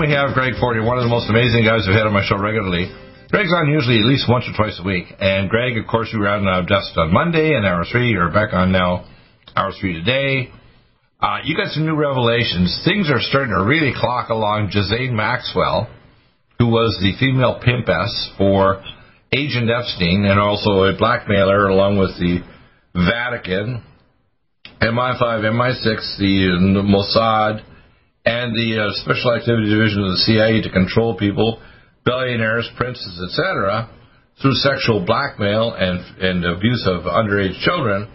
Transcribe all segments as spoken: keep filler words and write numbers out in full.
We have Greg Ford, one of the most amazing guys I've had on my show regularly. Greg's on usually at least once or twice a week. And Greg, of course, we were on uh, just on Monday in hour three. You're back on now, hour three today. Uh, you got some new revelations. Things are starting to really clock along. Ghislaine Maxwell, who was the female pimpess for Agent Epstein and also a blackmailer along with the Vatican, M I five, M I six, the, the Mossad, and the uh, Special Activity Division of the C I A to control people, billionaires, princes, et cetera, through sexual blackmail and and abuse of underage children.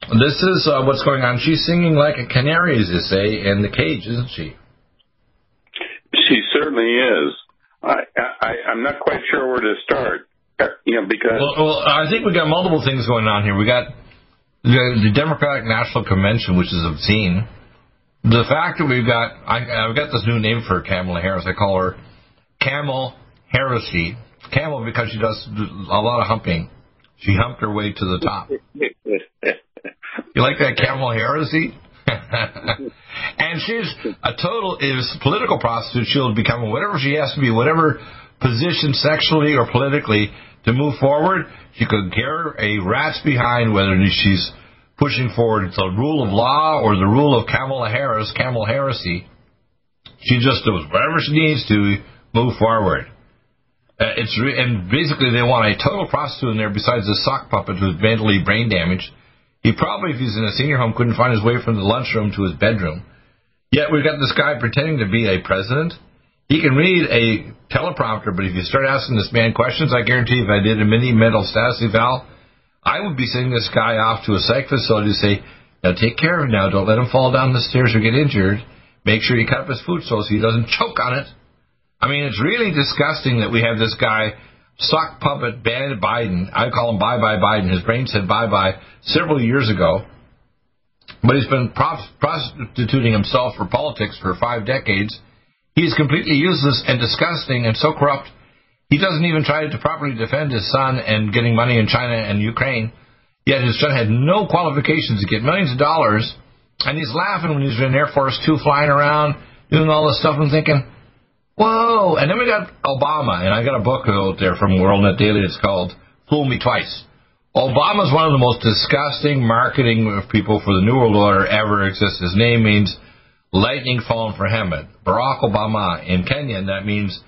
This is uh, what's going on. She's singing like a canary, as you say, in the cage, isn't she? She certainly is. I, I, I'm not quite sure where to start, you know, because... Well, well I think we've got multiple things going on here. We got the, the Democratic National Convention, which is obscene. The fact that we've got, I, I've got this new name for Kamala Harris. I call her Camel Heresy. Camel because she does a lot of humping. She humped her way to the top. You like that Camel Heresy? And she's a total is political prostitute. She'll become whatever she has to be, whatever position sexually or politically to move forward. She could care a rat's behind whether she's pushing forward the rule of law or the rule of Kamala Harris, Camel Heresy. She just does whatever she needs to move forward. Uh, it's re- And basically they want a total prostitute in there besides the sock puppet who's mentally brain damaged. He probably, if he's in a senior home, couldn't find his way from the lunchroom to his bedroom. Yet we've got this guy pretending to be a president. He can read a teleprompter, but if you start asking this man questions, I guarantee if I did a mini mental status eval, I would be sending this guy off to a psych facility to say, now take care of him now. Don't let him fall down the stairs or get injured. Make sure you cut up his food so he doesn't choke on it. I mean, it's really disgusting that we have this guy, sock puppet Biden. I call him bye-bye Biden. His brain said bye-bye several years ago. But he's been prostituting himself for politics for five decades. He's completely useless and disgusting and so corrupt. He doesn't even try to properly defend his son and getting money in China and Ukraine, yet his son had no qualifications to get millions of dollars, and he's laughing when he's in Air Force Two flying around, doing all this stuff, and thinking, whoa. And then we got Obama, and I got a book out there from WorldNet Daily, it's called Fool Me Twice. Obama's one of the most disgusting marketing people for the New World Order ever exists. His name means lightning falling for Heaven. Barack Obama in Kenyan, that means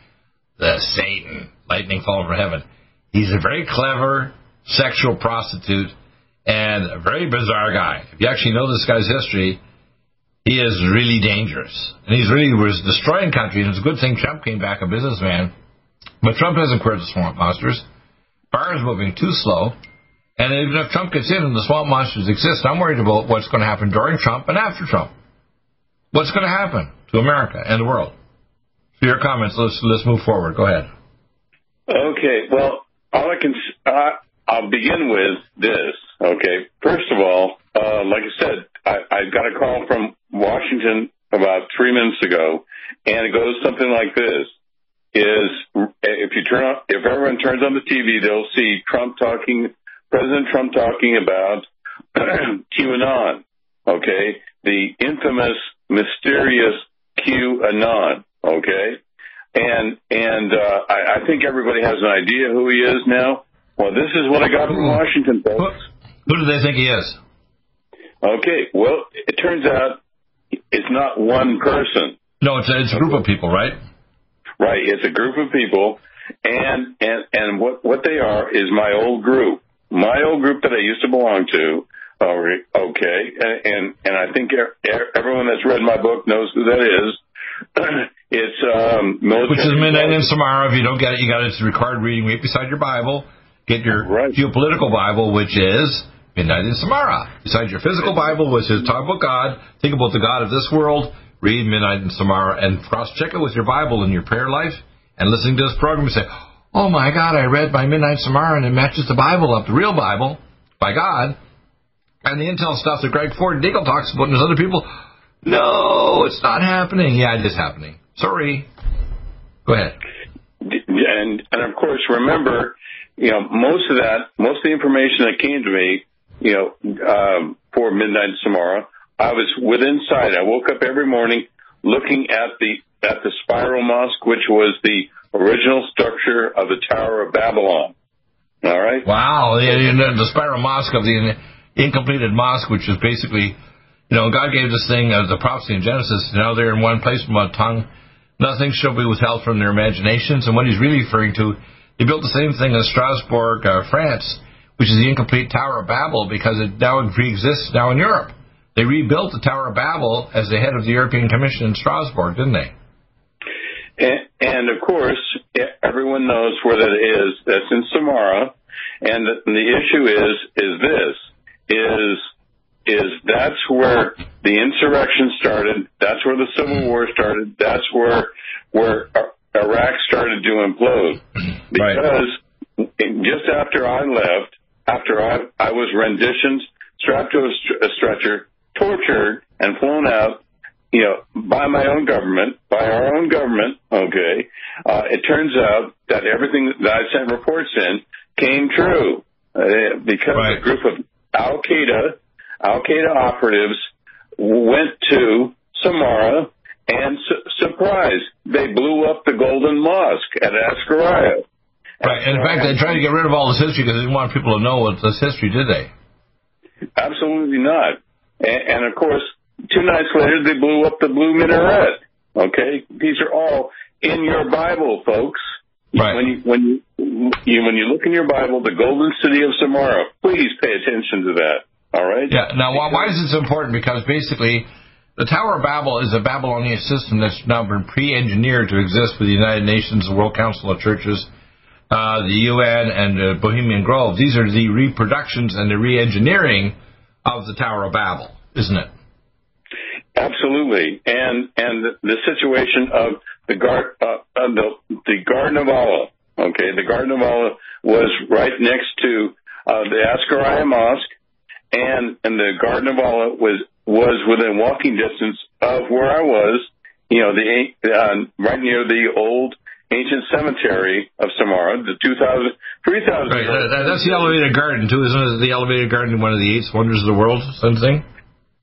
the Satan, lightning falling from heaven. He's a very clever sexual prostitute and a very bizarre guy. If you actually know this guy's history, he is really dangerous. And he's really was destroying countries. It's a good thing Trump came back a businessman. But Trump hasn't cleared the swamp monsters. Barr is moving too slow. And even if Trump gets in and the swamp monsters exist, I'm worried about what's going to happen during Trump and after Trump. What's going to happen to America and the world? For your comments, let's let's move forward. Go ahead. Okay. Well, all I can uh, I'll begin with this. Okay. First of all, uh, like I said, I, I got a call from Washington about three minutes ago, and it goes something like this: Is if you turn on, if everyone turns on the T V, they'll see Trump talking, President Trump talking about QAnon. Okay, the infamous, mysterious QAnon. Okay, and and uh, I, I think everybody has an idea who he is now. Well, this is what I got from Washington, folks. Who do they think he is? Okay, well, it turns out it's not one person. No, it's a, it's a group of people, right? Right, it's a group of people, and and and what what they are is my old group, my old group that I used to belong to. Okay, and and, and I think everyone that's read my book knows who that is. It's um, military. Which is Midnight in Samarra. If you don't get it, you got it. It's required reading right beside your Bible. Get your right. geopolitical Bible, which is Midnight in Samarra. Besides your physical Bible, which is talk about God, think about the God of this world, read Midnight in Samarra, and cross-check it with your Bible in your prayer life, and listening to this program, you say, oh my God, I read my Midnight in Samarra, and it matches the Bible up, the real Bible, by God, and the intel stuff that Greg Ford and Deagle talks about, and there's other people, no, it's not happening. Yeah, it is happening. Sorry. Go ahead. And, and of course, remember, you know, most of that, most of the information that came to me, you know, um, for Midnight in Samarra, I was with inside. I woke up every morning looking at the at the spiral mosque, which was the original structure of the Tower of Babylon. All right. Wow, the, the spiral mosque of the incompleted mosque, which is basically, you know, God gave this thing as a prophecy in Genesis. Now they're in one place, from a tongue. Nothing shall be withheld from their imaginations. And what he's really referring to, he built the same thing in Strasbourg, uh, France, which is the incomplete Tower of Babel, because it now pre-exists now in Europe. They rebuilt the Tower of Babel as the head of the European Commission in Strasbourg, didn't they? And, and of course, everyone knows where that is. That's in Samarra. And the, the issue is, is this, is is that's where the insurrection started, that's where the Civil War started, that's where where Iraq started to implode. Because right. just after I left, after I, I was renditioned, strapped to a stretcher, tortured, and flown out, you know, by my own government, by our own government, okay, uh, it turns out that everything that I sent reports in came true. Uh, because right. a group of Al-Qaeda... Al-Qaeda operatives went to Samarra and, su- surprise, they blew up the Golden Mosque at Askariya. Right. And in fact, they tried to get rid of all this history because they didn't want people to know what this history, did they? Absolutely not. And, and, of course, two nights later, they blew up the Blue Minaret. Okay? These are all in your Bible, folks. Right. When you, when you, you, when you look in your Bible, the Golden City of Samarra, please pay attention to that. All right. Yeah. Now, why is this important? Because basically, the Tower of Babel is a Babylonian system that's now been pre-engineered to exist for the United Nations, the World Council of Churches, uh, the U N, and uh, Bohemian Grove. These are the reproductions and the re-engineering of the Tower of Babel, isn't it? Absolutely. And and the, the situation of the, gar- uh, of the the Garden of Allah. Okay, the Garden of Allah was right next to uh, the Askariya Mosque. And, and the Garden of Allah was, was within walking distance of where I was, you know, the uh, right near the old ancient cemetery of Samarra, the two thousand, three thousand. Right, that, that's the elevated garden, too, isn't it? The elevated garden, one of the eighth wonders of the world, something?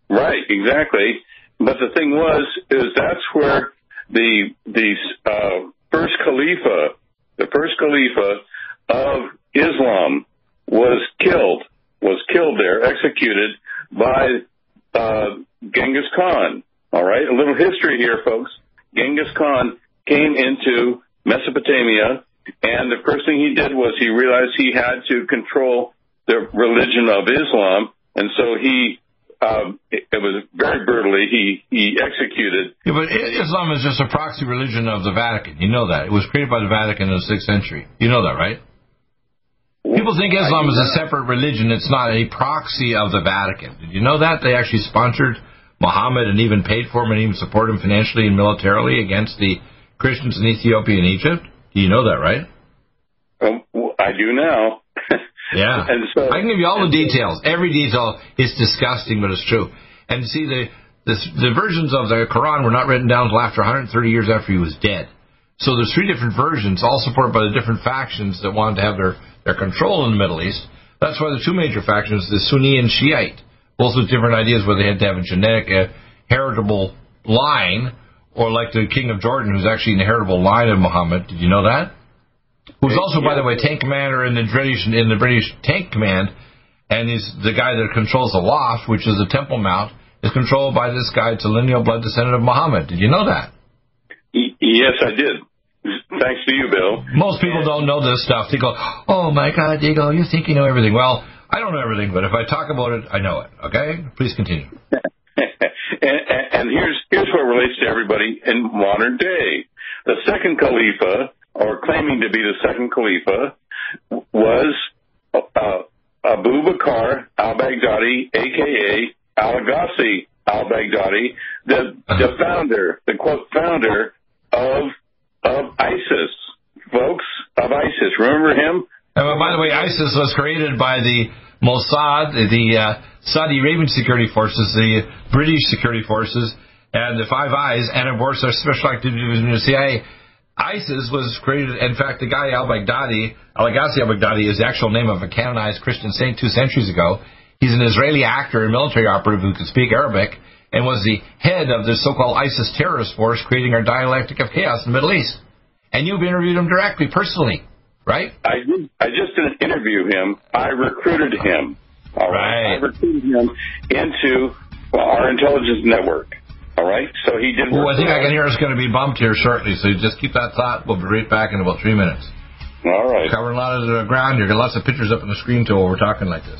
Right, exactly. But the thing was, is that's where the, the uh, first Khalifa, the first Khalifa of Islam was killed. was killed there, executed by uh, Genghis Khan. All right, a little history here, folks. Genghis Khan came into Mesopotamia, and the first thing he did was he realized he had to control the religion of Islam, and so he, uh, it, it was very brutally, he, he executed. Yeah, but Islam is just a proxy religion of the Vatican. You know that. It was created by the Vatican in the sixth century. You know that, right? People think Islam is a separate religion. It's not a proxy of the Vatican. Did you know that? They actually sponsored Muhammad and even paid for him and even supported him financially and militarily against the Christians in Ethiopia and Egypt. Do you know that, right? Um, well, I do now. Yeah. And so, I can give you all the details. Every detail is disgusting, but it's true. And see, the, the, the versions of the Quran were not written down until after one hundred thirty years after he was dead. So there's three different versions, all supported by the different factions that wanted to have their... their control in the Middle East. That's why the two major factions, the Sunni and Shiite, both with different ideas where they had to have a genetic a heritable line, or like the King of Jordan, who's actually in the heritable line of Muhammad. Did you know that? Who's also, by the way, tank commander in the British in the British tank command, and is the guy that controls the loft, which is the Temple Mount, is controlled by this guy. It's a lineal blood descendant of Muhammad. Did you know that? Yes, I did. Thanks to you, Bill. Most people don't know this stuff. They go, oh, my God, Diego, you think you know everything. Well, I don't know everything, but if I talk about it, I know it. Okay? Please continue. and, and, and here's here's what relates to everybody in modern day. The second Khalifa, or claiming to be the second Khalifa, was uh, uh, Abu Bakr al-Baghdadi, a k a. Al-Ghazi al-Baghdadi, the, the founder, the quote, founder of, of ISIS, folks, of ISIS. Remember him? And by the way, ISIS was created by the Mossad, the uh, Saudi Arabian security forces, the British security forces, and the Five Eyes, and of course, our Special Activity Division of the C I A. ISIS was created, in fact, the guy al-Baghdadi, Al-Ghazi al-Baghdadi is the actual name of a canonized Christian saint two centuries ago. He's an Israeli actor and military operative who could speak Arabic and was the head of the so-called ISIS terrorist force creating our dialectic of chaos in the Middle East. And you've interviewed him directly, personally, right? I did. I just didn't interview him. I recruited him. All right. right. I recruited him into our intelligence network. All right, so he did. Well, I think I can hear it's going to be bumped here shortly, so just keep that thought. We'll be right back in about three minutes. All right. Covering a lot of the ground here. Got lots of pictures up on the screen, too, while we're talking like this.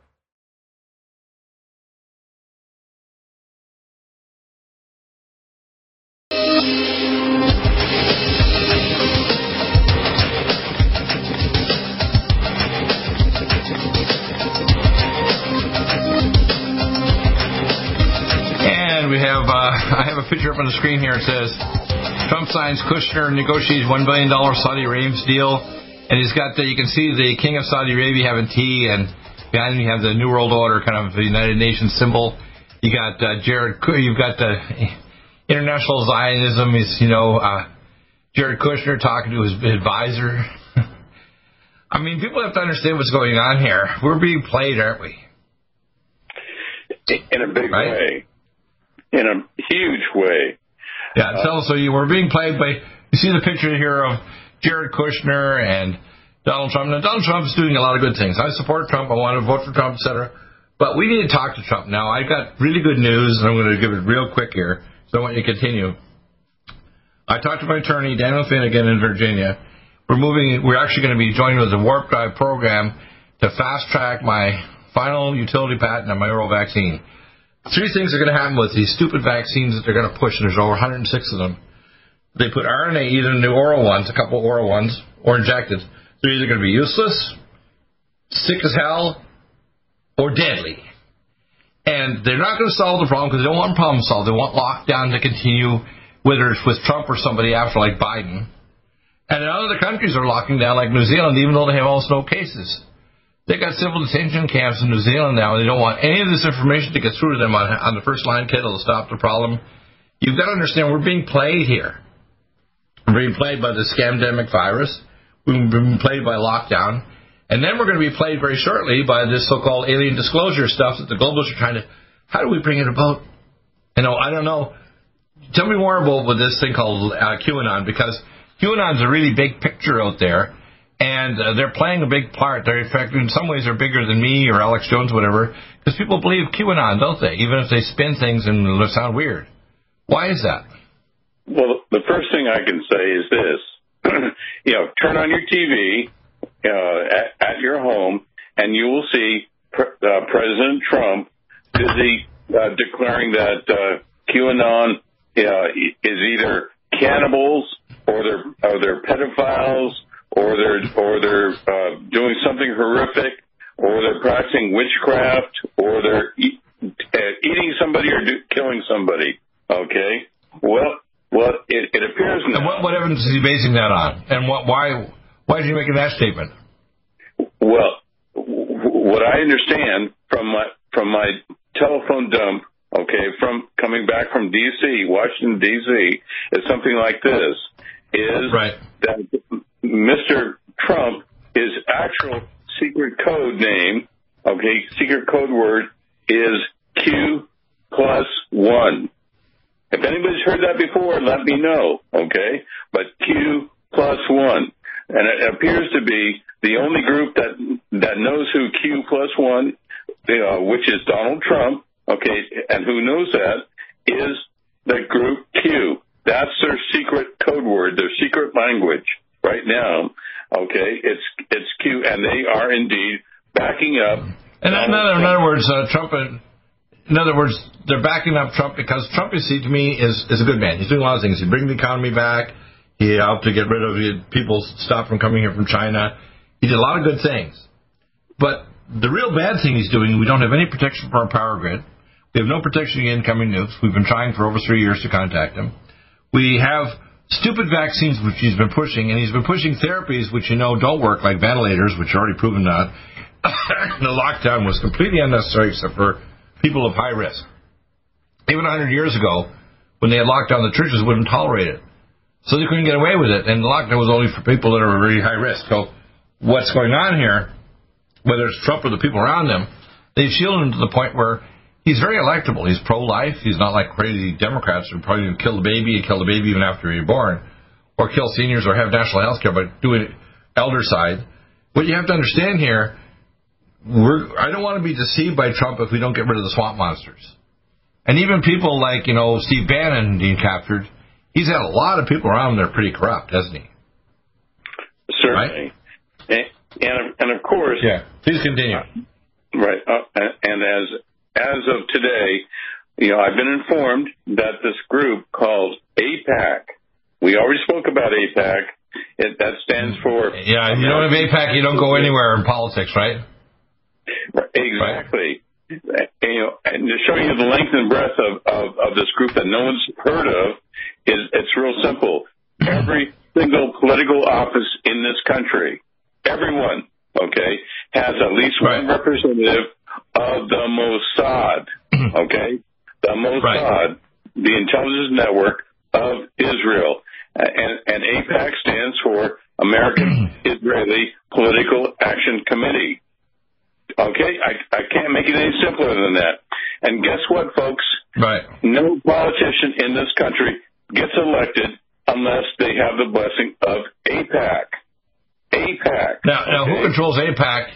We have, uh, I have a picture up on the screen here. It says, Trump signs Kushner, negotiates one billion dollars Saudi Arabian deal. And he's got the, you can see the king of Saudi Arabia having tea. And behind him you have the New World Order, kind of the United Nations symbol. You got uh, Jared, you've got the international Zionism. Is you know, uh, Jared Kushner talking to his advisor. I mean, people have to understand what's going on here. We're being played, aren't we? in a big right? way, in a huge way. Yeah, uh, so, so you were being played by, you see the picture here of Jared Kushner and Donald Trump. Now, Donald Trump's doing a lot of good things. I support Trump. I want to vote for Trump, et cetera. But we need to talk to Trump. Now, I've got really good news, and I'm going to give it real quick here, so I want you to continue. I talked to my attorney, Daniel Finnegan, in Virginia. We're moving. We're actually going to be joined with the Warp Drive program to fast-track my final utility patent on my oral vaccine. Three things are going to happen with these stupid vaccines that they're going to push, and there's over one hundred six of them. They put R N A either in the oral ones, a couple oral ones, or injected. They're either going to be useless, sick as hell, or deadly. And they're not going to solve the problem because they don't want problem solved. They want lockdown to continue, whether it's with Trump or somebody after, like Biden. And other countries are locking down, like New Zealand, even though they have almost no cases. They got civil detention camps in New Zealand now, and they don't want any of this information to get through to them on, on the first line kit. It'll stop the problem. You've got to understand we're being played here. We're being played by the scamdemic virus. We've been played by lockdown. And then we're going to be played very shortly by this so-called alien disclosure stuff that the globalists are trying to, how do we bring it about? You know, I don't know. Tell me more about this thing called uh, QAnon, because QAnon's a really big picture out there. And uh, they're playing a big part. They're, in fact, in some ways, they're bigger than me or Alex Jones, whatever, because people believe QAnon, don't they? Even if they spin things and they sound weird. Why is that? Well, the first thing I can say is this. You know, turn on your T V uh, at, at your home, and you will see pre- uh, President Trump busy uh, declaring that uh, QAnon uh, is either cannibals or they're, or they're pedophiles, or they're or they're uh, doing something horrific, or they're practicing witchcraft, or they're e- uh, eating somebody or do- killing somebody. Okay. Well, well, it, it appears now. And what, what evidence is he basing that on? And what, why why is he making that statement? Well, what I understand from my from my telephone dump, okay, from coming back from D C, Washington D C, is something like this: is right. that Mister Trump, his actual secret code name, okay, secret code word is Q plus one. If anybody's heard that before, let me know, okay? But Q plus one. And it appears to be the only group that that knows who Q plus one, uh, which is Donald Trump, okay, and who knows that, is the group Q. That's their secret code word, their secret language. Right now, okay, it's it's Q, and they are indeed backing up. And in other, in other words, uh, Trump. In other words, they're backing up Trump because Trump, you see, to me is is a good man. He's doing a lot of things. He brings the economy back. He helped to get rid of people, stop from coming here from China. He did a lot of good things. But the real bad thing he's doing, we don't have any protection for our power grid. We have no protection against incoming nukes. We've been trying for over three years to contact him. We have stupid vaccines, which he's been pushing, and he's been pushing therapies which you know don't work, like ventilators, which are already proven not. The lockdown was completely unnecessary except for people of high risk. Even one hundred years ago, when they had lockdown, the churches wouldn't tolerate it. So they couldn't get away with it, and the lockdown was only for people that are really high risk. So what's going on here, whether it's Trump or the people around him, they've shielded him to the point where he's very electable. He's pro-life. He's not like crazy Democrats who probably even kill the baby and kill the baby even after you're born, or kill seniors or have national health care, but do it elder side. What you have to understand here, we're, I don't want to be deceived by Trump if we don't get rid of the swamp monsters. And even people like, you know, Steve Bannon being captured, he's had a lot of people around him that are pretty corrupt, hasn't he? Certainly. Right? And, and, and of course... Yeah, please continue. Uh, right. Uh, and as... As of today, you know, I've been informed that this group called AIPAC, we already spoke about AIPAC, it, that stands for... Yeah, if you don't have AIPAC, you don't go anywhere in politics, right? Right, exactly. Right. And, you know, and to show you the length and breadth of, of, of this group that no one's heard of, is it's real simple. Every single political office in this country, everyone, okay, has at least right. one representative of the Mossad, okay? The Mossad, right. the intelligence network of Israel. And, and AIPAC stands for American Israeli Political Action Committee. Okay, I, I can't make it any simpler than that. And guess what, folks? Right. No politician in this country gets elected unless they have the blessing of AIPAC. AIPAC. Now, now okay. Who controls AIPAC?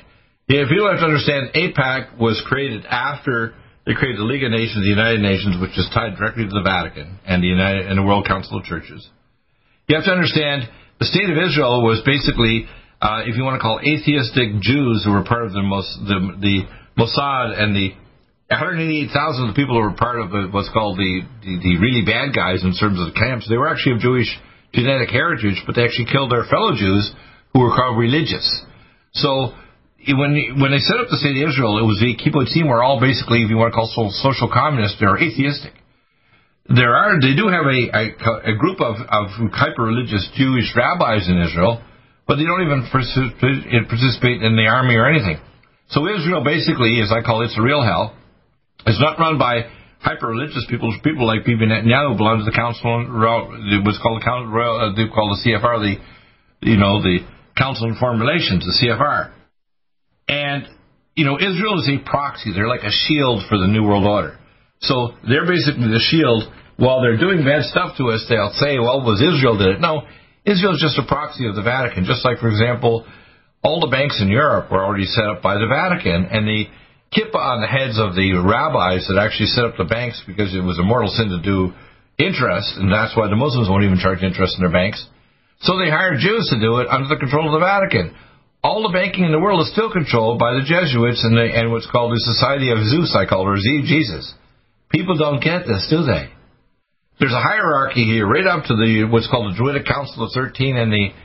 If you don't have to understand, AIPAC was created after they created the League of Nations, the United Nations, which is tied directly to the Vatican and the United and the World Council of Churches. You have to understand, the state of Israel was basically, uh, if you want to call it, atheistic Jews who were part of the Mos- the, the Mossad and the one hundred eighty-eight thousand of the people who were part of the, what's called the, the, the really bad guys in terms of the camps. They were actually of Jewish genetic heritage, but they actually killed their fellow Jews who were called religious. So when when they set up the state of Israel, it was the kibbutzim were all basically, if you want to call it, social communist, they're atheistic. There are they do have a, a, a group of, of hyper-religious Jewish rabbis in Israel, but they don't even participate in the army or anything. So Israel basically, as I call it, it's a real hell. It's not run by hyper-religious people. People like Bibi Netanyahu who belong to the Council on what's called the Council, they call the C F R, the you know the Council on Foreign Relations, the C F R. And you know Israel is a proxy. They're like a shield for the New World Order. So they're basically the shield. While they're doing bad stuff to us, they'll say, "Well, it was Israel did it." No, Israel's just a proxy of the Vatican. Just like, for example, all the banks in Europe were already set up by the Vatican, and the kippah on the heads of the rabbis that actually set up the banks because it was a mortal sin to do interest, and that's why the Muslims won't even charge interest in their banks. So they hired Jews to do it under the control of the Vatican. All the banking in the world is still controlled by the Jesuits and, the, and what's called the Society of Zeus, I call it, or Jesus. People don't get this, do they? There's a hierarchy here, right up to the what's called the Druidic Council of thirteen and the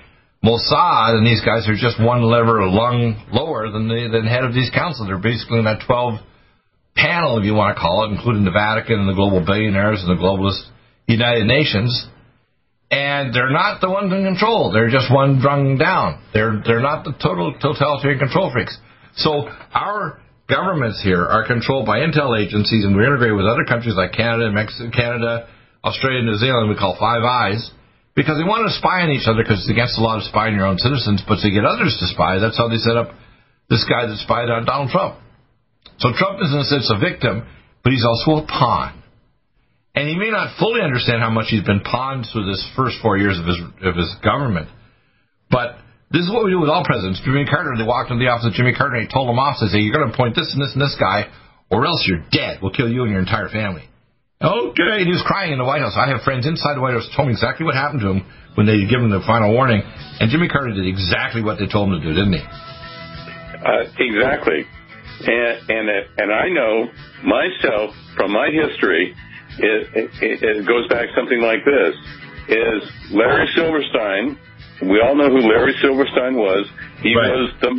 Mossad, and these guys are just one lever or lung lower than the than head of these councils. They're basically in that twelve panel, if you want to call it, including the Vatican and the global billionaires and the globalist United Nations. And they're not the ones in control. They're just one rung down. They're they're not the total totalitarian control freaks. So our governments here are controlled by intel agencies, and we integrate with other countries like Canada, Mexico, Canada, Australia, New Zealand. We call Five Eyes. Because they want to spy on each other because it's against the law to spy on your own citizens, but to get others to spy, that's how they set up this guy that spied on Donald Trump. So Trump is, in a sense, a victim, but he's also a pawn. And he may not fully understand how much he's been pawned through this first four years of his of his government. But this is what we do with all presidents. Jimmy Carter, they walked into the office of Jimmy Carter and he told him off, they say, "You're going to appoint this and this and this guy, or else you're dead. We'll kill you and your entire family." Okay, he was crying in the White House. I have friends inside the White House who told me exactly what happened to him when they gave him the final warning. And Jimmy Carter did exactly what they told him to do, didn't he? Uh, exactly. And, and and I know myself from my history, it, it, it goes back something like this, is Larry Silverstein, we all know who Larry Silverstein was. He right. was the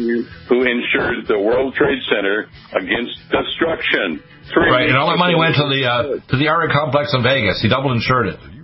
who insured the World Trade Center against destruction. Right, and all the money went to the uh, to the Arctic complex in Vegas. He double insured it. Are you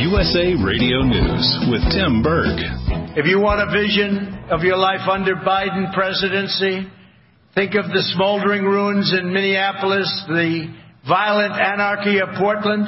U S A Radio News with Tim Berg. If you want a vision of your life under Biden presidency, think of the smoldering ruins in Minneapolis, the violent anarchy of Portland.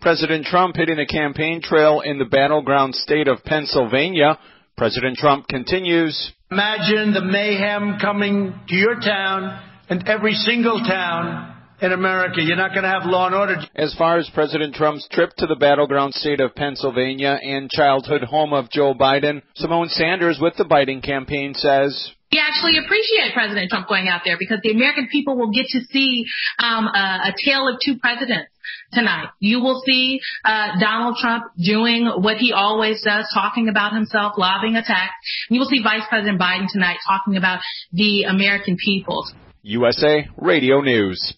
President Trump hitting the campaign trail in the battleground state of Pennsylvania. President Trump continues. Imagine the mayhem coming to your town and every single town in America. You're not going to have law and order. As far as President Trump's trip to the battleground state of Pennsylvania and childhood home of Joe Biden, Simone Sanders with the Biden campaign says, we actually appreciate President Trump going out there because the American people will get to see um, a, a tale of two presidents tonight. You will see uh, Donald Trump doing what he always does, talking about himself, lobbing attacks. You will see Vice President Biden tonight talking about the American people. U S A Radio News.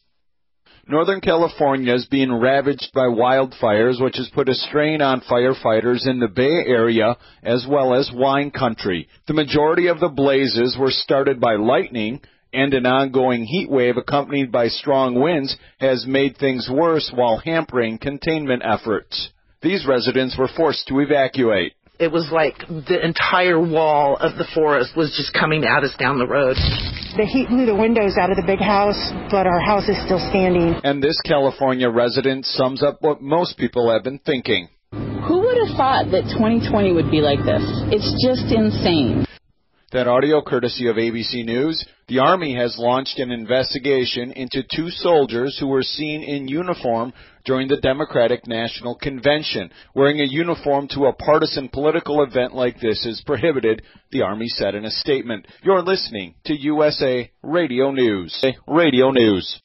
Northern California is being ravaged by wildfires, which has put a strain on firefighters in the Bay Area as well as wine country. The majority of the blazes were started by lightning, and an ongoing heat wave accompanied by strong winds has made things worse while hampering containment efforts. These residents were forced to evacuate. It was like the entire wall of the forest was just coming at us down the road. The heat blew the windows out of the big house, but our house is still standing. And this California resident sums up what most people have been thinking. Who would have thought that twenty twenty would be like this? It's just insane. That audio courtesy of A B C News. The Army has launched an investigation into two soldiers who were seen in uniform during the Democratic National Convention. Wearing a uniform to a partisan political event like this is prohibited, the Army said in a statement. You're listening to U S A Radio News. Radio News.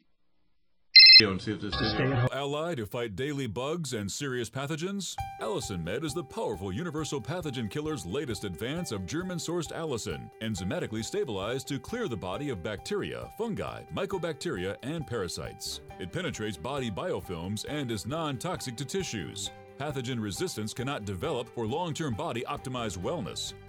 Allied to fight daily bugs and serious pathogens? Allicin Med is the powerful universal pathogen killer's latest advance of German-sourced allicin, enzymatically stabilized to clear the body of bacteria, fungi, mycobacteria, and parasites. It penetrates body biofilms and is non-toxic to tissues. Pathogen resistance cannot develop for long-term body-optimized wellness.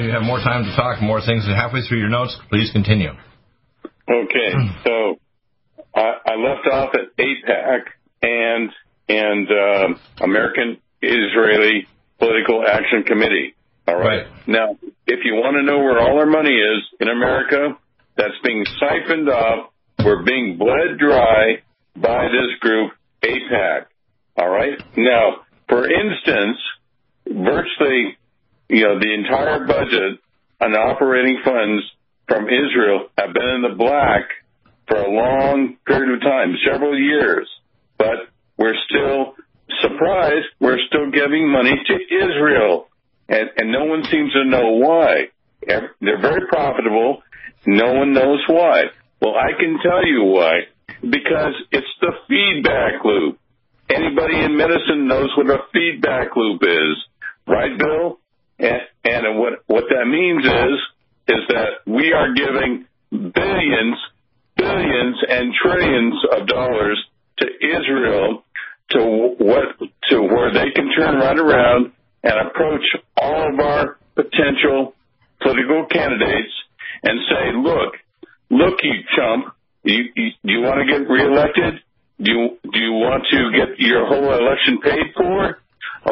You have more time to talk, more things, and halfway through your notes, please continue. Okay, so I, I left off at AIPAC and and uh, American Israeli Political Action Committee. All right. right. Now, if you want to know where all our money is in America, that's being siphoned off. We're being bled dry by this group, AIPAC. All right. Now, for instance, virtually, you know, the entire budget and operating funds from Israel have been in the black for a long period of time, several years. But we're still surprised. We're still giving money to Israel. And, and no one seems to know why. They're very profitable. No one knows why. Well, I can tell you why. Because it's the feedback loop. Anybody in medicine knows what a feedback loop is. Right, Bill? And, and what what that means is is that we are giving billions, billions, and trillions of dollars to Israel to what to where they can turn right around and approach all of our potential political candidates and say, look, look, you chump, do you, you, you want to get reelected? Do you, do you want to get your whole election paid for?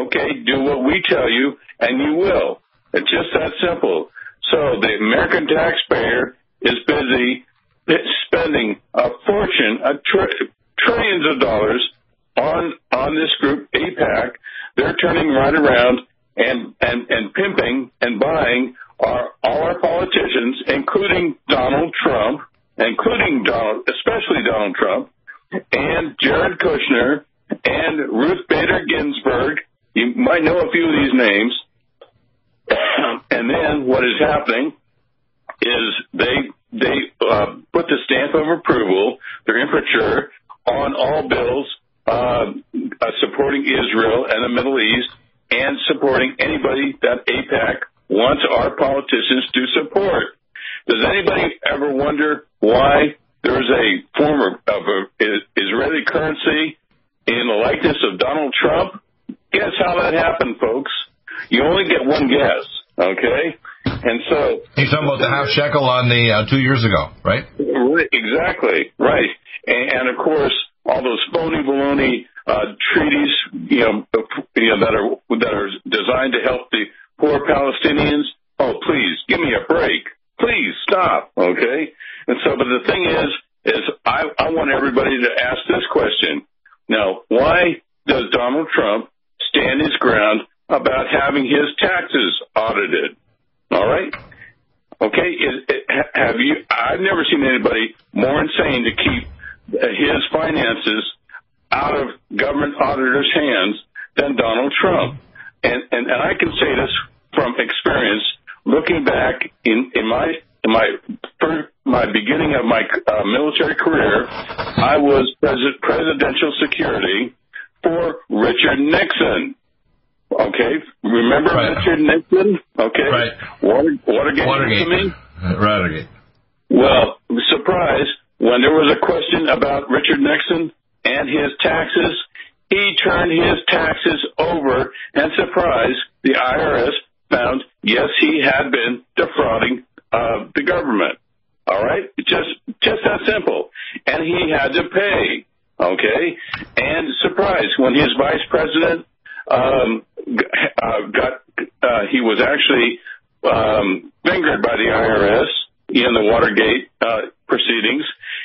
Okay, do what we tell you, and you will. It's just that simple. So the American taxpayer is busy spending a fortune, a tr- trillions of dollars on on this group, AIPAC. They're turning right around and, and, and pimping and buying our, all our politicians, including Donald Trump, including Donald, especially Donald Trump, and Jared Kushner, and Ruth Bader Ginsburg. You might know a few of these names. And then what is happening is they they uh, put the stamp of approval, their imprimatur, on all bills uh, uh, supporting Israel and the Middle East and supporting anybody that AIPAC wants our politicians to support. Does anybody ever wonder why there is a form of, of a, Israeli currency in the likeness of Donald Trump? Guess how that happened, folks. You only get one guess, okay? And so... You're talking about the half shekel on the uh, two years ago, right? Right, exactly, right. And, and, of course, all those phony baloney uh, treaties, you know, you know, that are that are designed to help the poor Palestinians. Oh, please, give me a break. Please stop, okay? And so, but the thing is, is I, I want everybody to ask this question. Now, why does Donald Trump stand his ground about having his taxes audited? All right? Okay? It, it, have you? I've never seen anybody more insane to keep his finances out of government auditors' hands than Donald Trump. And, and, and I can say this from experience, looking back in, in my in my first, my beginning of my uh, military career, I was president, presidential security for Richard Nixon. Okay, remember right. Richard Nixon? Okay, right. Water, Watergate. Watergate. To me? Watergate. Well, surprise, when there was a question about Richard Nixon and his taxes, he turned his taxes over, and surprise, the I R S found, yes, he had been defrauding uh, the government. All right? Just just that simple. And he had to pay, okay? And surprise, when his vice president um, uh, got, uh, he was actually um, fingered by the I R S in the Watergate uh, proceedings,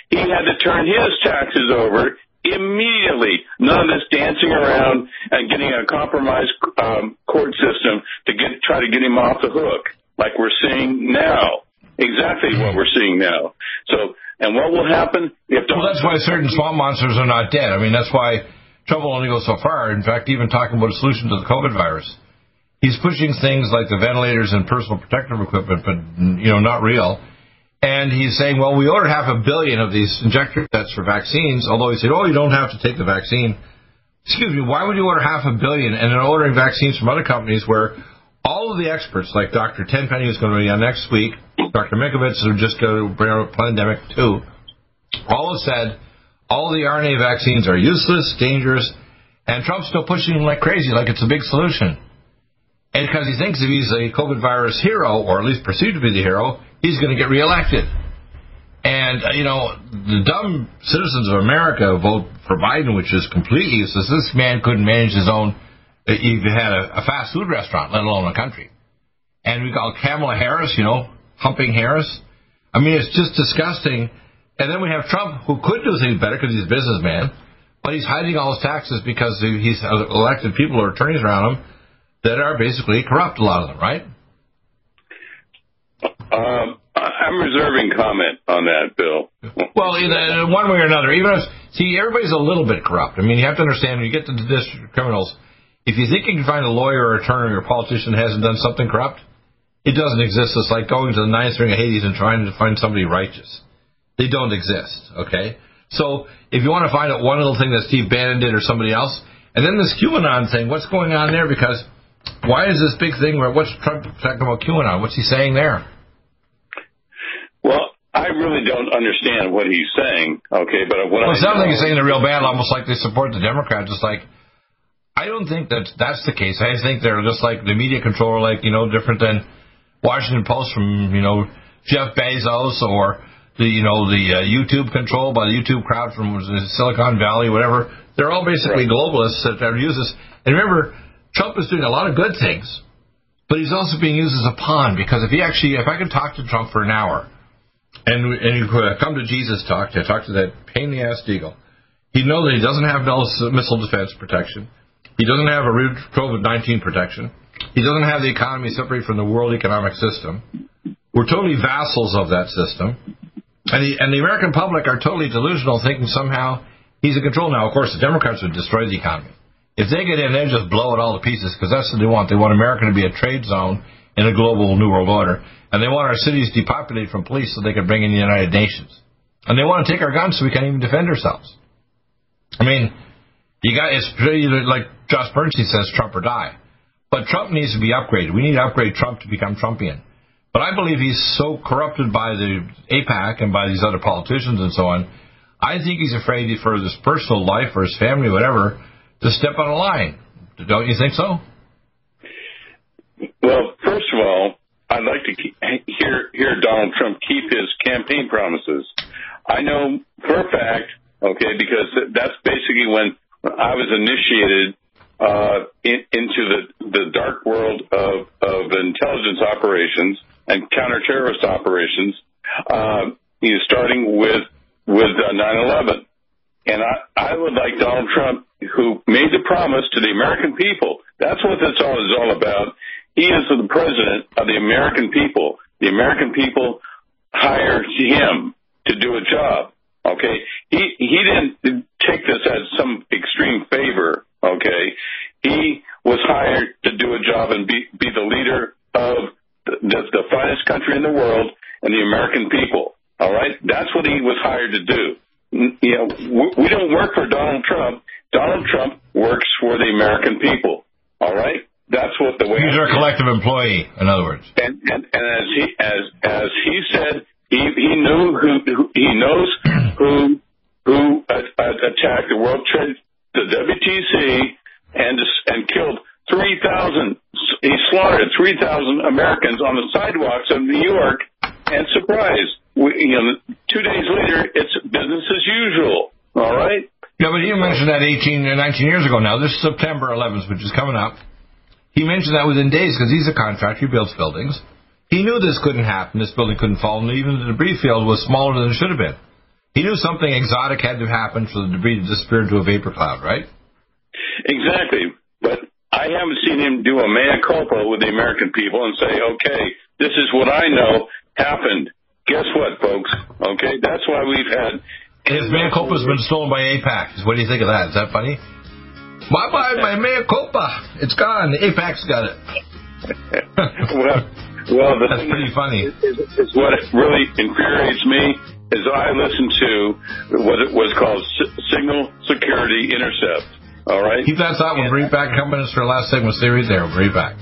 he had to turn his taxes over immediately. None of this dancing around and getting a compromised um, court system to get try to get him off the hook, like we're seeing now. Exactly what we're seeing now. So, and what will happen if? Well, that's why certain swamp monsters are not dead. I mean, that's why Trump will only go so far. In fact, even talking about a solution to the COVID virus, he's pushing things like the ventilators and personal protective equipment, but you know, not real. And he's saying, well, we ordered half a billion of these injector sets for vaccines, although he said, oh, you don't have to take the vaccine. Excuse me, why would you order half a billion and then ordering vaccines from other companies where all of the experts, like Doctor Tenpenny, who's going to be on next week, Doctor Mikovits, who just going to bring out Pandemic two, all have said all the R N A vaccines are useless, dangerous, and Trump's still pushing them like crazy, like it's a big solution. And because he thinks if he's a COVID virus hero, or at least perceived to be the hero, he's going to get reelected. And, you know, the dumb citizens of America vote for Biden, which is completely useless. This man couldn't manage his own, even had a, a fast food restaurant, let alone a country. And we got Kamala Harris, you know, humping Harris. I mean, it's just disgusting. And then we have Trump, who could do things better because he's a businessman, but he's hiding all his taxes because he's elected people or attorneys around him that are basically corrupt, a lot of them, right? Um, I'm reserving comment on that, Bill. Well, in, a, in one way or another. Even if, see, everybody's a little bit corrupt. I mean, you have to understand, when you get to the district criminals, if you think you can find a lawyer or attorney or politician that hasn't done something corrupt, it doesn't exist. It's like going to the ninth ring of Hades and trying to find somebody righteous. They don't exist, okay? So if you want to find out one little thing that Steve Bannon did or somebody else, and then this QAnon thing, what's going on there? Because why is this big thing where what's Trump talking about QAnon? What's he saying there? Well, I really don't understand what he's saying. Okay, but what well, it I sounds know, like he's saying the real bad, almost like they support the Democrats. It's like I don't think that that's the case. I think they're just like the media controller, like you know, different than Washington Post from you know Jeff Bezos or the you know the uh, YouTube control by the YouTube crowd from Silicon Valley, whatever. They're all basically right. globalists that are used this. And remember, Trump is doing a lot of good things, but he's also being used as a pawn because if he actually, if I could talk to Trump for an hour, and and you could come to Jesus talk, to talk to that pain in the ass deagle, he'd know that he doesn't have missile defense protection, he doesn't have a root COVID nineteen protection, he doesn't have the economy separated from the world economic system. We're totally vassals of that system, and the and the American public are totally delusional, thinking somehow he's in control now. Of course, the Democrats would destroy the economy. If they get in, they just blow it all to pieces because that's what they want. They want America to be a trade zone in a global New World Order. And they want our cities depopulated from police so they can bring in the United Nations. And they want to take our guns so we can't even defend ourselves. I mean, you got it's like Josh Bernstein says, Trump or die. But Trump needs to be upgraded. We need to upgrade Trump to become Trumpian. But I believe he's so corrupted by the AIPAC and by these other politicians and so on, I think he's afraid for his personal life or his family, whatever, to step on a line. Don't you think so? Well, first of all, I'd like to keep, hear, hear Donald Trump keep his campaign promises. I know for a fact, okay, because that's basically when I was initiated uh, in, into the, the dark world of, of intelligence operations and counterterrorist operations, uh, you know, starting with with uh, nine eleven. And I, I would like Donald Trump, who made the promise to the American people, that's what this all is all about. He is the president of the American people. The American people hired him to do a job, okay? He he didn't take this as some extreme favor, okay? He was hired to do a job and be, be the leader of the, the finest country in the world and the American people, all right? That's what he was hired to do. You know, we don't work for Donald Trump. Donald Trump works for the American people, all right? That's what the way he's our collective employee, in other words. And, and, and as he as as he said, he he knew who, who he knows who who uh, attacked the World Trade, the W T C, and and killed three thousand. He slaughtered three thousand Americans on the sidewalks of New York. And surprise, we, you know, two days later, it's business as usual. All right. Yeah, but you mentioned that eighteen or nineteen years ago. Now this is September eleventh, which is coming up. He mentioned that within days because he's a contractor. He builds buildings. He knew this couldn't happen. This building couldn't fall, and even the debris field was smaller than it should have been. He knew something exotic had to happen for the debris to disappear into a vapor cloud, right? Exactly. But I haven't seen him do a mea culpa with the American people and say, okay, this is what I know happened. Guess what, folks? Okay, that's why we've had... His mea culpa has been stolen by AIPAC. What do you think of that? Is that funny? Bye-bye, my mea culpa. It's gone. The AIPAC's got it. well, well, the that's pretty is, funny. Is, is what really infuriates me is I listen to what it was called Signal Security Intercept. All right? Keep that thought. We'll bring back a couple minutes for our last segment series there. We'll bring back.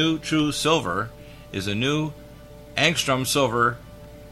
New True Silver is a new angstrom silver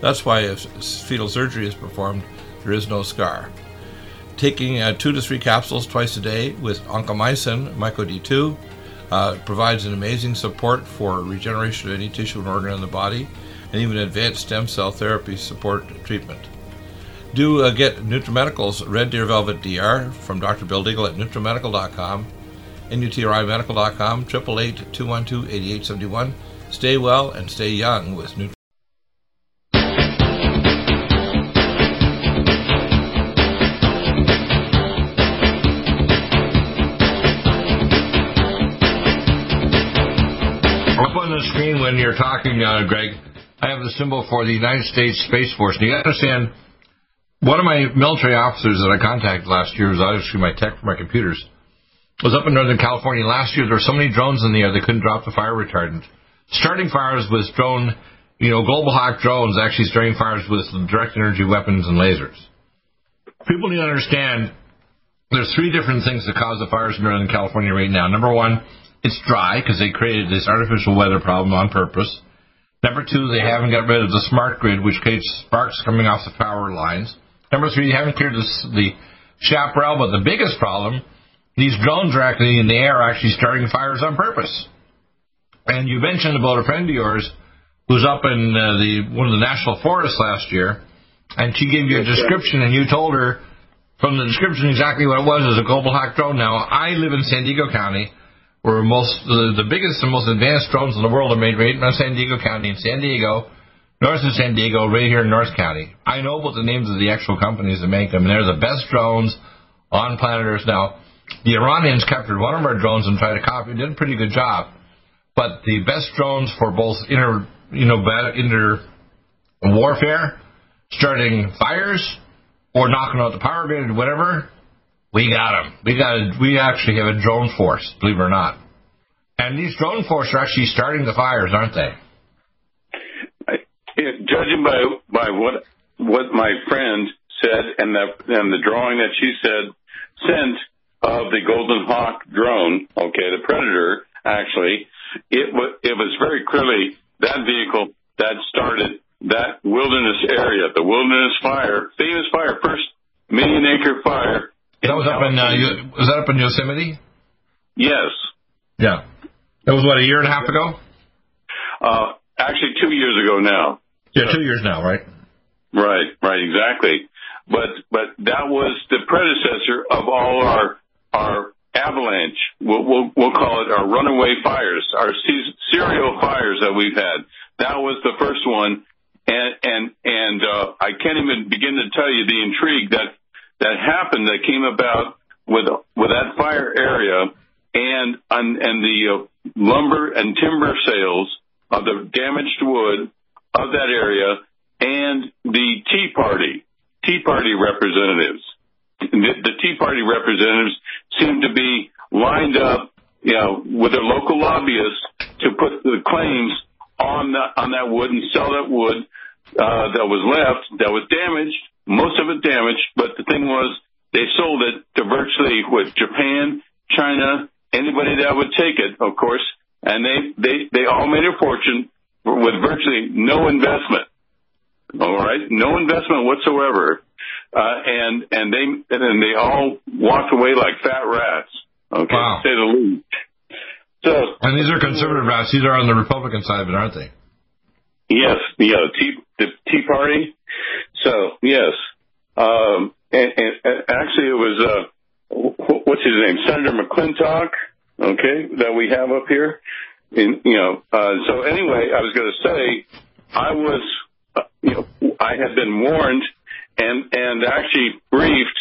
That's why if fetal surgery is performed, there is no scar. Taking uh, two to three capsules twice a day with oncomycin, myco D two, uh, provides an amazing support for regeneration of any tissue and organ in the body, and even advanced stem cell therapy support treatment. Do uh, get NutriMedical's Red Deer Velvet D R from Doctor Bill Deagle at nutrimedical dot com, N U T R I medical dot com, eight eight eight, two one two, eight eight seven one. Stay well and stay young with Nutri. Screen when you're talking, uh, Greg, I have the symbol for the United States Space Force. And you got to understand, one of my military officers that I contacted last year, was obviously my tech for my computers, was up in Northern California. Last year, there were so many drones in the air, they couldn't drop the fire retardant. Starting fires with drone, you know, Global Hawk drones actually starting fires with direct energy weapons and lasers. People need to understand there's three different things that cause the fires in Northern California right now. Number one, it's dry, because they created this artificial weather problem on purpose. Number two, they haven't got rid of the smart grid, which creates sparks coming off the power lines. Number three, they haven't cleared this, the chaparral, but the biggest problem, these drones are actually in the air, actually starting fires on purpose. And you mentioned about a friend of yours who's up in uh, the one of the national forests last year, and she gave you a description, and you told her from the description exactly what it was. It was a Global Hawk drone. Now, I live in San Diego County, where most the, the biggest and most advanced drones in the world are made right in San Diego County, in San Diego, north of San Diego, right here in North County. I know about the names of the actual companies that make them, and they're the best drones on planet Earth. Now, the Iranians captured one of our drones and tried to copy it. Did a pretty good job, but the best drones for both inner, you know, inner warfare, starting fires, or knocking out the power grid, whatever. We got them. We got. A, we actually have a drone force, believe it or not. And these drone force are actually starting the fires, aren't they? I, if, judging by by what what my friend said and the and the drawing that she said sent of the Golden Hawk drone, okay, the Predator, actually, it was it was very clearly that vehicle that started that wilderness area, the wilderness fire, famous fire, first million acre fire. That was up in uh, was that up in Yosemite? Yes. Yeah. That was what, a year and a half ago? Uh, actually, two years ago now. Yeah, two years now, right? Right, right, exactly. But but that was the predecessor of all our our avalanche. We'll we'll, we'll call it our runaway fires, our serial fires that we've had. That was the first one, and and and uh, I can't even begin to tell you the intrigue that. That happened. That came about with with that fire area and and, and the uh, lumber and timber sales of the damaged wood of that area and the Tea Party, Tea Party representatives. The, the Tea Party representatives seem to be lined up, you know, with their local lobbyists to put the claims on the, on that wood and sell that wood uh, that was left, that was damaged. Most of it damaged, but the thing was they sold it to virtually with Japan, China, anybody that would take it, of course, and they, they, they all made a fortune with virtually no investment, all right, no investment whatsoever. uh, and and they and they all walked away like fat rats. Okay, wow. Say the least. So, and these are conservative rats. These are on the Republican side of it, aren't they? Yes, you know, tea, the Tea Party. So yes, um, and, and, and actually it was uh, what's his name, Senator McClintock. Okay, that we have up here. In, you know, uh, so anyway, I was going to say I was, uh, you know, I had been warned and and actually briefed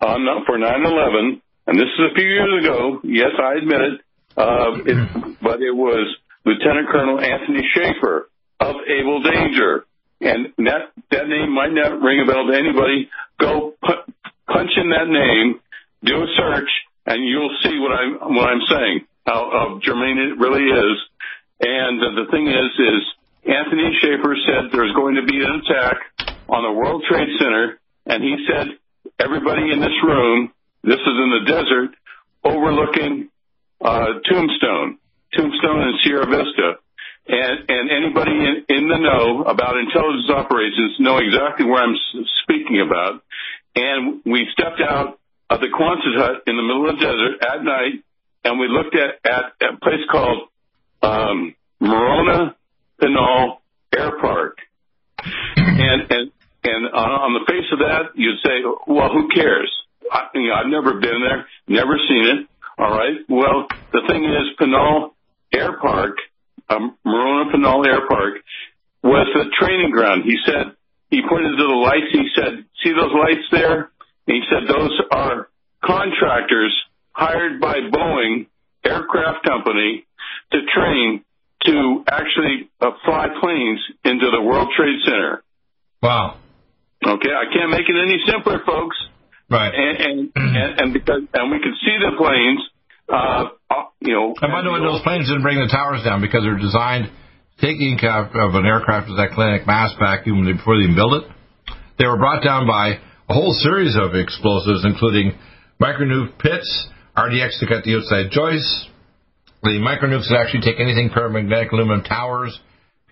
on for nine eleven, and this is a few years ago. Yes, I admit it, uh, it but it was Lieutenant Colonel Anthony Schaefer of Able Danger, and that that name might not ring a bell to anybody. Go pu- punch in that name, do a search, and you'll see what I'm what I'm saying. How germane it really is. And uh, the thing is, is Anthony Schaefer said there's going to be an attack on the World Trade Center, and he said everybody in this room, this is in the desert, overlooking uh, Tombstone, Tombstone and Sierra Vista, and, and anybody in, in the know about intelligence operations know exactly where I'm speaking about. And we stepped out of the Quonset hut in the middle of the desert at night, and we looked at, at, at a place called um, Marana Pinal Airpark. And and and on, on the face of that, you'd say, well, who cares? I, you know, I've never been there, never seen it. All right. Well, the thing is, Pinal Airpark, um, Marana Pinal Airpark, was the training ground. He said, he pointed to the lights. He said, see those lights there? And he said, those are contractors hired by Boeing Aircraft Company to train to actually uh, fly planes into the World Trade Center. Wow. Okay, I can't make it any simpler, folks. Right. And and, and, and because and we could see the planes, uh, you know. And by the way, those planes didn't bring the towers down because they're designed taking cap of an aircraft with that kinetic mass vacuum before they even build it. They were brought down by a whole series of explosives, including micronuke pits, R D X to cut the outside joists. The micronukes would actually take anything paramagnetic, aluminum towers,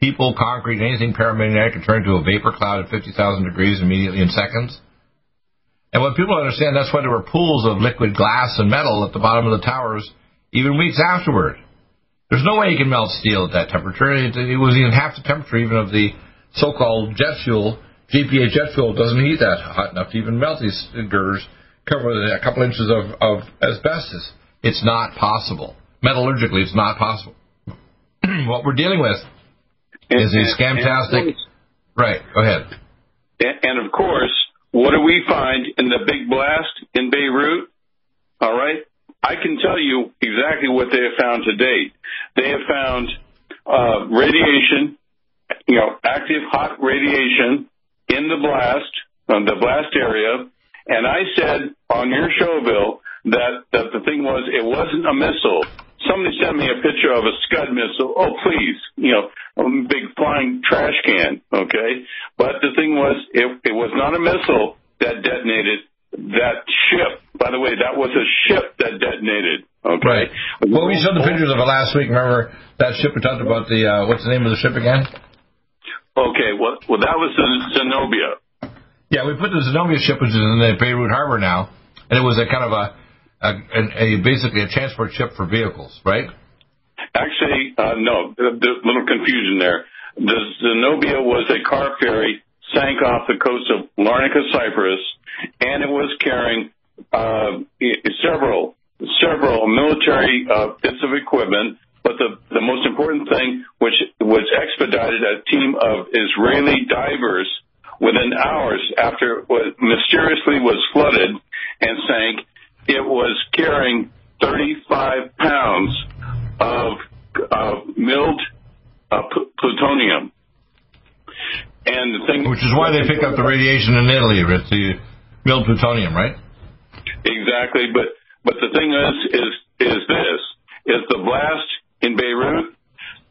people, concrete, anything paramagnetic, and turn it into a vapor cloud at fifty thousand degrees immediately in seconds. And what people don't understand, that's why there were pools of liquid glass and metal at the bottom of the towers even weeks afterward. There's no way you can melt steel at that temperature. It, it was even half the temperature even of the so-called jet fuel. G P A jet fuel doesn't heat that hot enough to even melt these girders covered with a couple inches of, of asbestos. It's not possible. Metallurgically, it's not possible. What we're dealing with is and, a scamtastic... Right, go ahead. And, and, of course, what do we find in the big blast in Beirut? All right? I can tell you exactly what they have found to date. They have found uh, radiation, you know, active hot radiation in the blast, on the blast area. And I said on your show, Bill, that, that the thing was, it wasn't a missile. Somebody sent me a picture of a Scud missile. Oh, please, you know, a big flying trash can, okay? But the thing was, it, it was not a missile that detonated that ship. By the way, that was a ship that detonated, okay? Right. Well, we showed the pictures of it last week. Remember that ship we talked about, the uh, what's the name of the ship again? Okay, well, well that was the Zenobia. Yeah, we put the Zenobia ship, which is in the Beirut harbor now, and it was a kind of a, a, a, a basically a transport ship for vehicles, right? Actually, uh, no, there's a little confusion there. The Zenobia was a car ferry, sank off the coast of Larnaca, Cyprus, and it was carrying uh, several several military uh, bits of equipment. But the, the most important thing, which was expedited, a team of Israeli divers within hours after it was mysteriously was flooded and sank, it was carrying thirty-five pounds of, of milled uh, plutonium. And the thing, which is why they pick up the radiation in Italy, with the milled plutonium, right? Exactly. But but the thing is is is this is the blast in Beirut.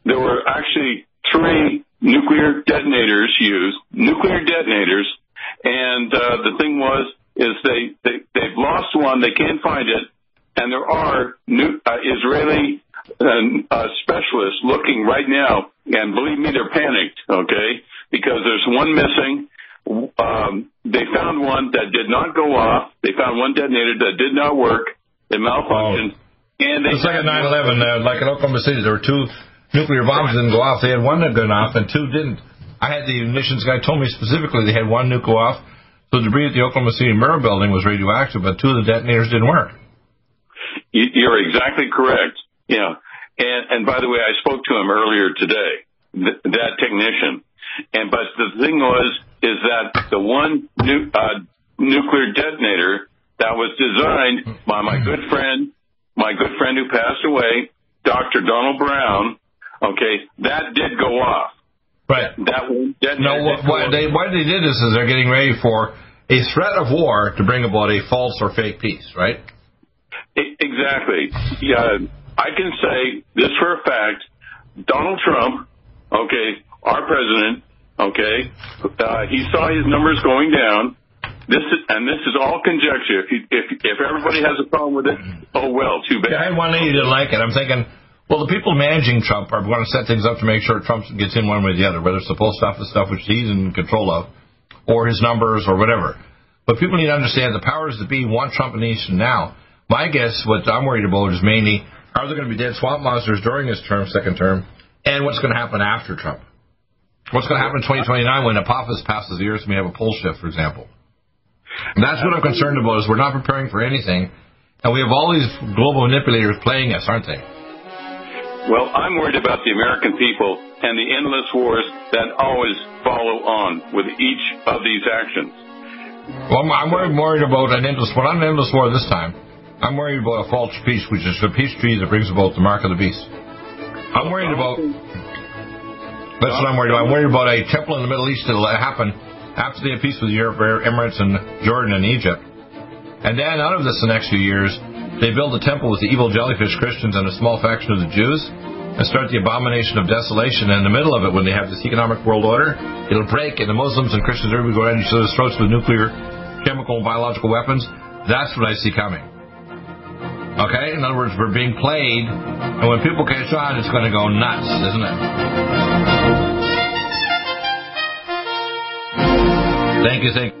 There were actually three nuclear detonators used, nuclear detonators, and uh, the thing was is they, they, they've lost one, they can't find it, and there are new, uh, Israeli uh, uh, specialists looking right now, and believe me, they're panicked, okay, because there's one missing, Um, they found one that did not go off. They found one detonator that did not work. It malfunctioned. Oh. And they it's like a nine eleven. Uh, like in Oklahoma City, there were two nuclear bombs that didn't go off. They had one that went off and two didn't. I had the munitions guy told me specifically they had one nuke go off. So debris at the Oklahoma City Mirror Building was radioactive, but two of the detonators didn't work. You're exactly correct. Yeah. And, and by the way, I spoke to him earlier today, th that technician. And but the thing was, is that the one nu uh, nuclear detonator that was designed by my good friend, my good friend who passed away, Doctor Donald Brown, okay, that did go off. Right. That, that no, what, what, they, what they did is, is they're getting ready for a threat of war to bring about a false or fake peace, right? It, exactly. Yeah, I can say this for a fact. Donald Trump, okay, our president, okay, uh, he saw his numbers going down. This is, and this is all conjecture. If, if if everybody has a problem with it, oh well, too bad. Yeah, I had one lady didn't like it. I'm thinking, well, the people managing Trump are going to set things up to make sure Trump gets in one way or the other, whether it's the post office stuff, which he's in control of, or his numbers or whatever. But people need to understand the powers that be want Trump in the nation now. My guess, what I'm worried about is mainly, are there going to be dead swamp monsters during his term, second term, and what's going to happen after Trump? What's going to happen in twenty twenty-nine when Apophis passes the earth and we have a pole shift, for example? And that's what I'm concerned about, is we're not preparing for anything, and we have all these global manipulators playing us, aren't they? Well, I'm worried about the American people and the endless wars that always follow on with each of these actions. Well, I'm worried, worried about an endless war. Well, not an endless war this time. I'm worried about a false peace, which is the peace treaty that brings about the mark of the beast. I'm worried about... That's what I'm worried about. I'm worried about a temple in the Middle East that will happen after they have peace with Europe, Emirates, and Jordan and Egypt. And then out of this the next few years, they build a temple with the evil jellyfish Christians and a small faction of the Jews and start the abomination of desolation. And in the middle of it, when they have this economic world order, it'll break, and the Muslims and Christians are going to go at each other's throats with nuclear, chemical, and biological weapons. That's what I see coming. Okay? In other words, we're being played, and when people catch on, it's going to go nuts, isn't it? Thank you, thank you.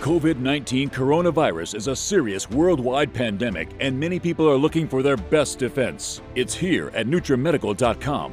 COVID nineteen coronavirus is a serious worldwide pandemic, and many people are looking for their best defense. It's here at nutri medical dot com.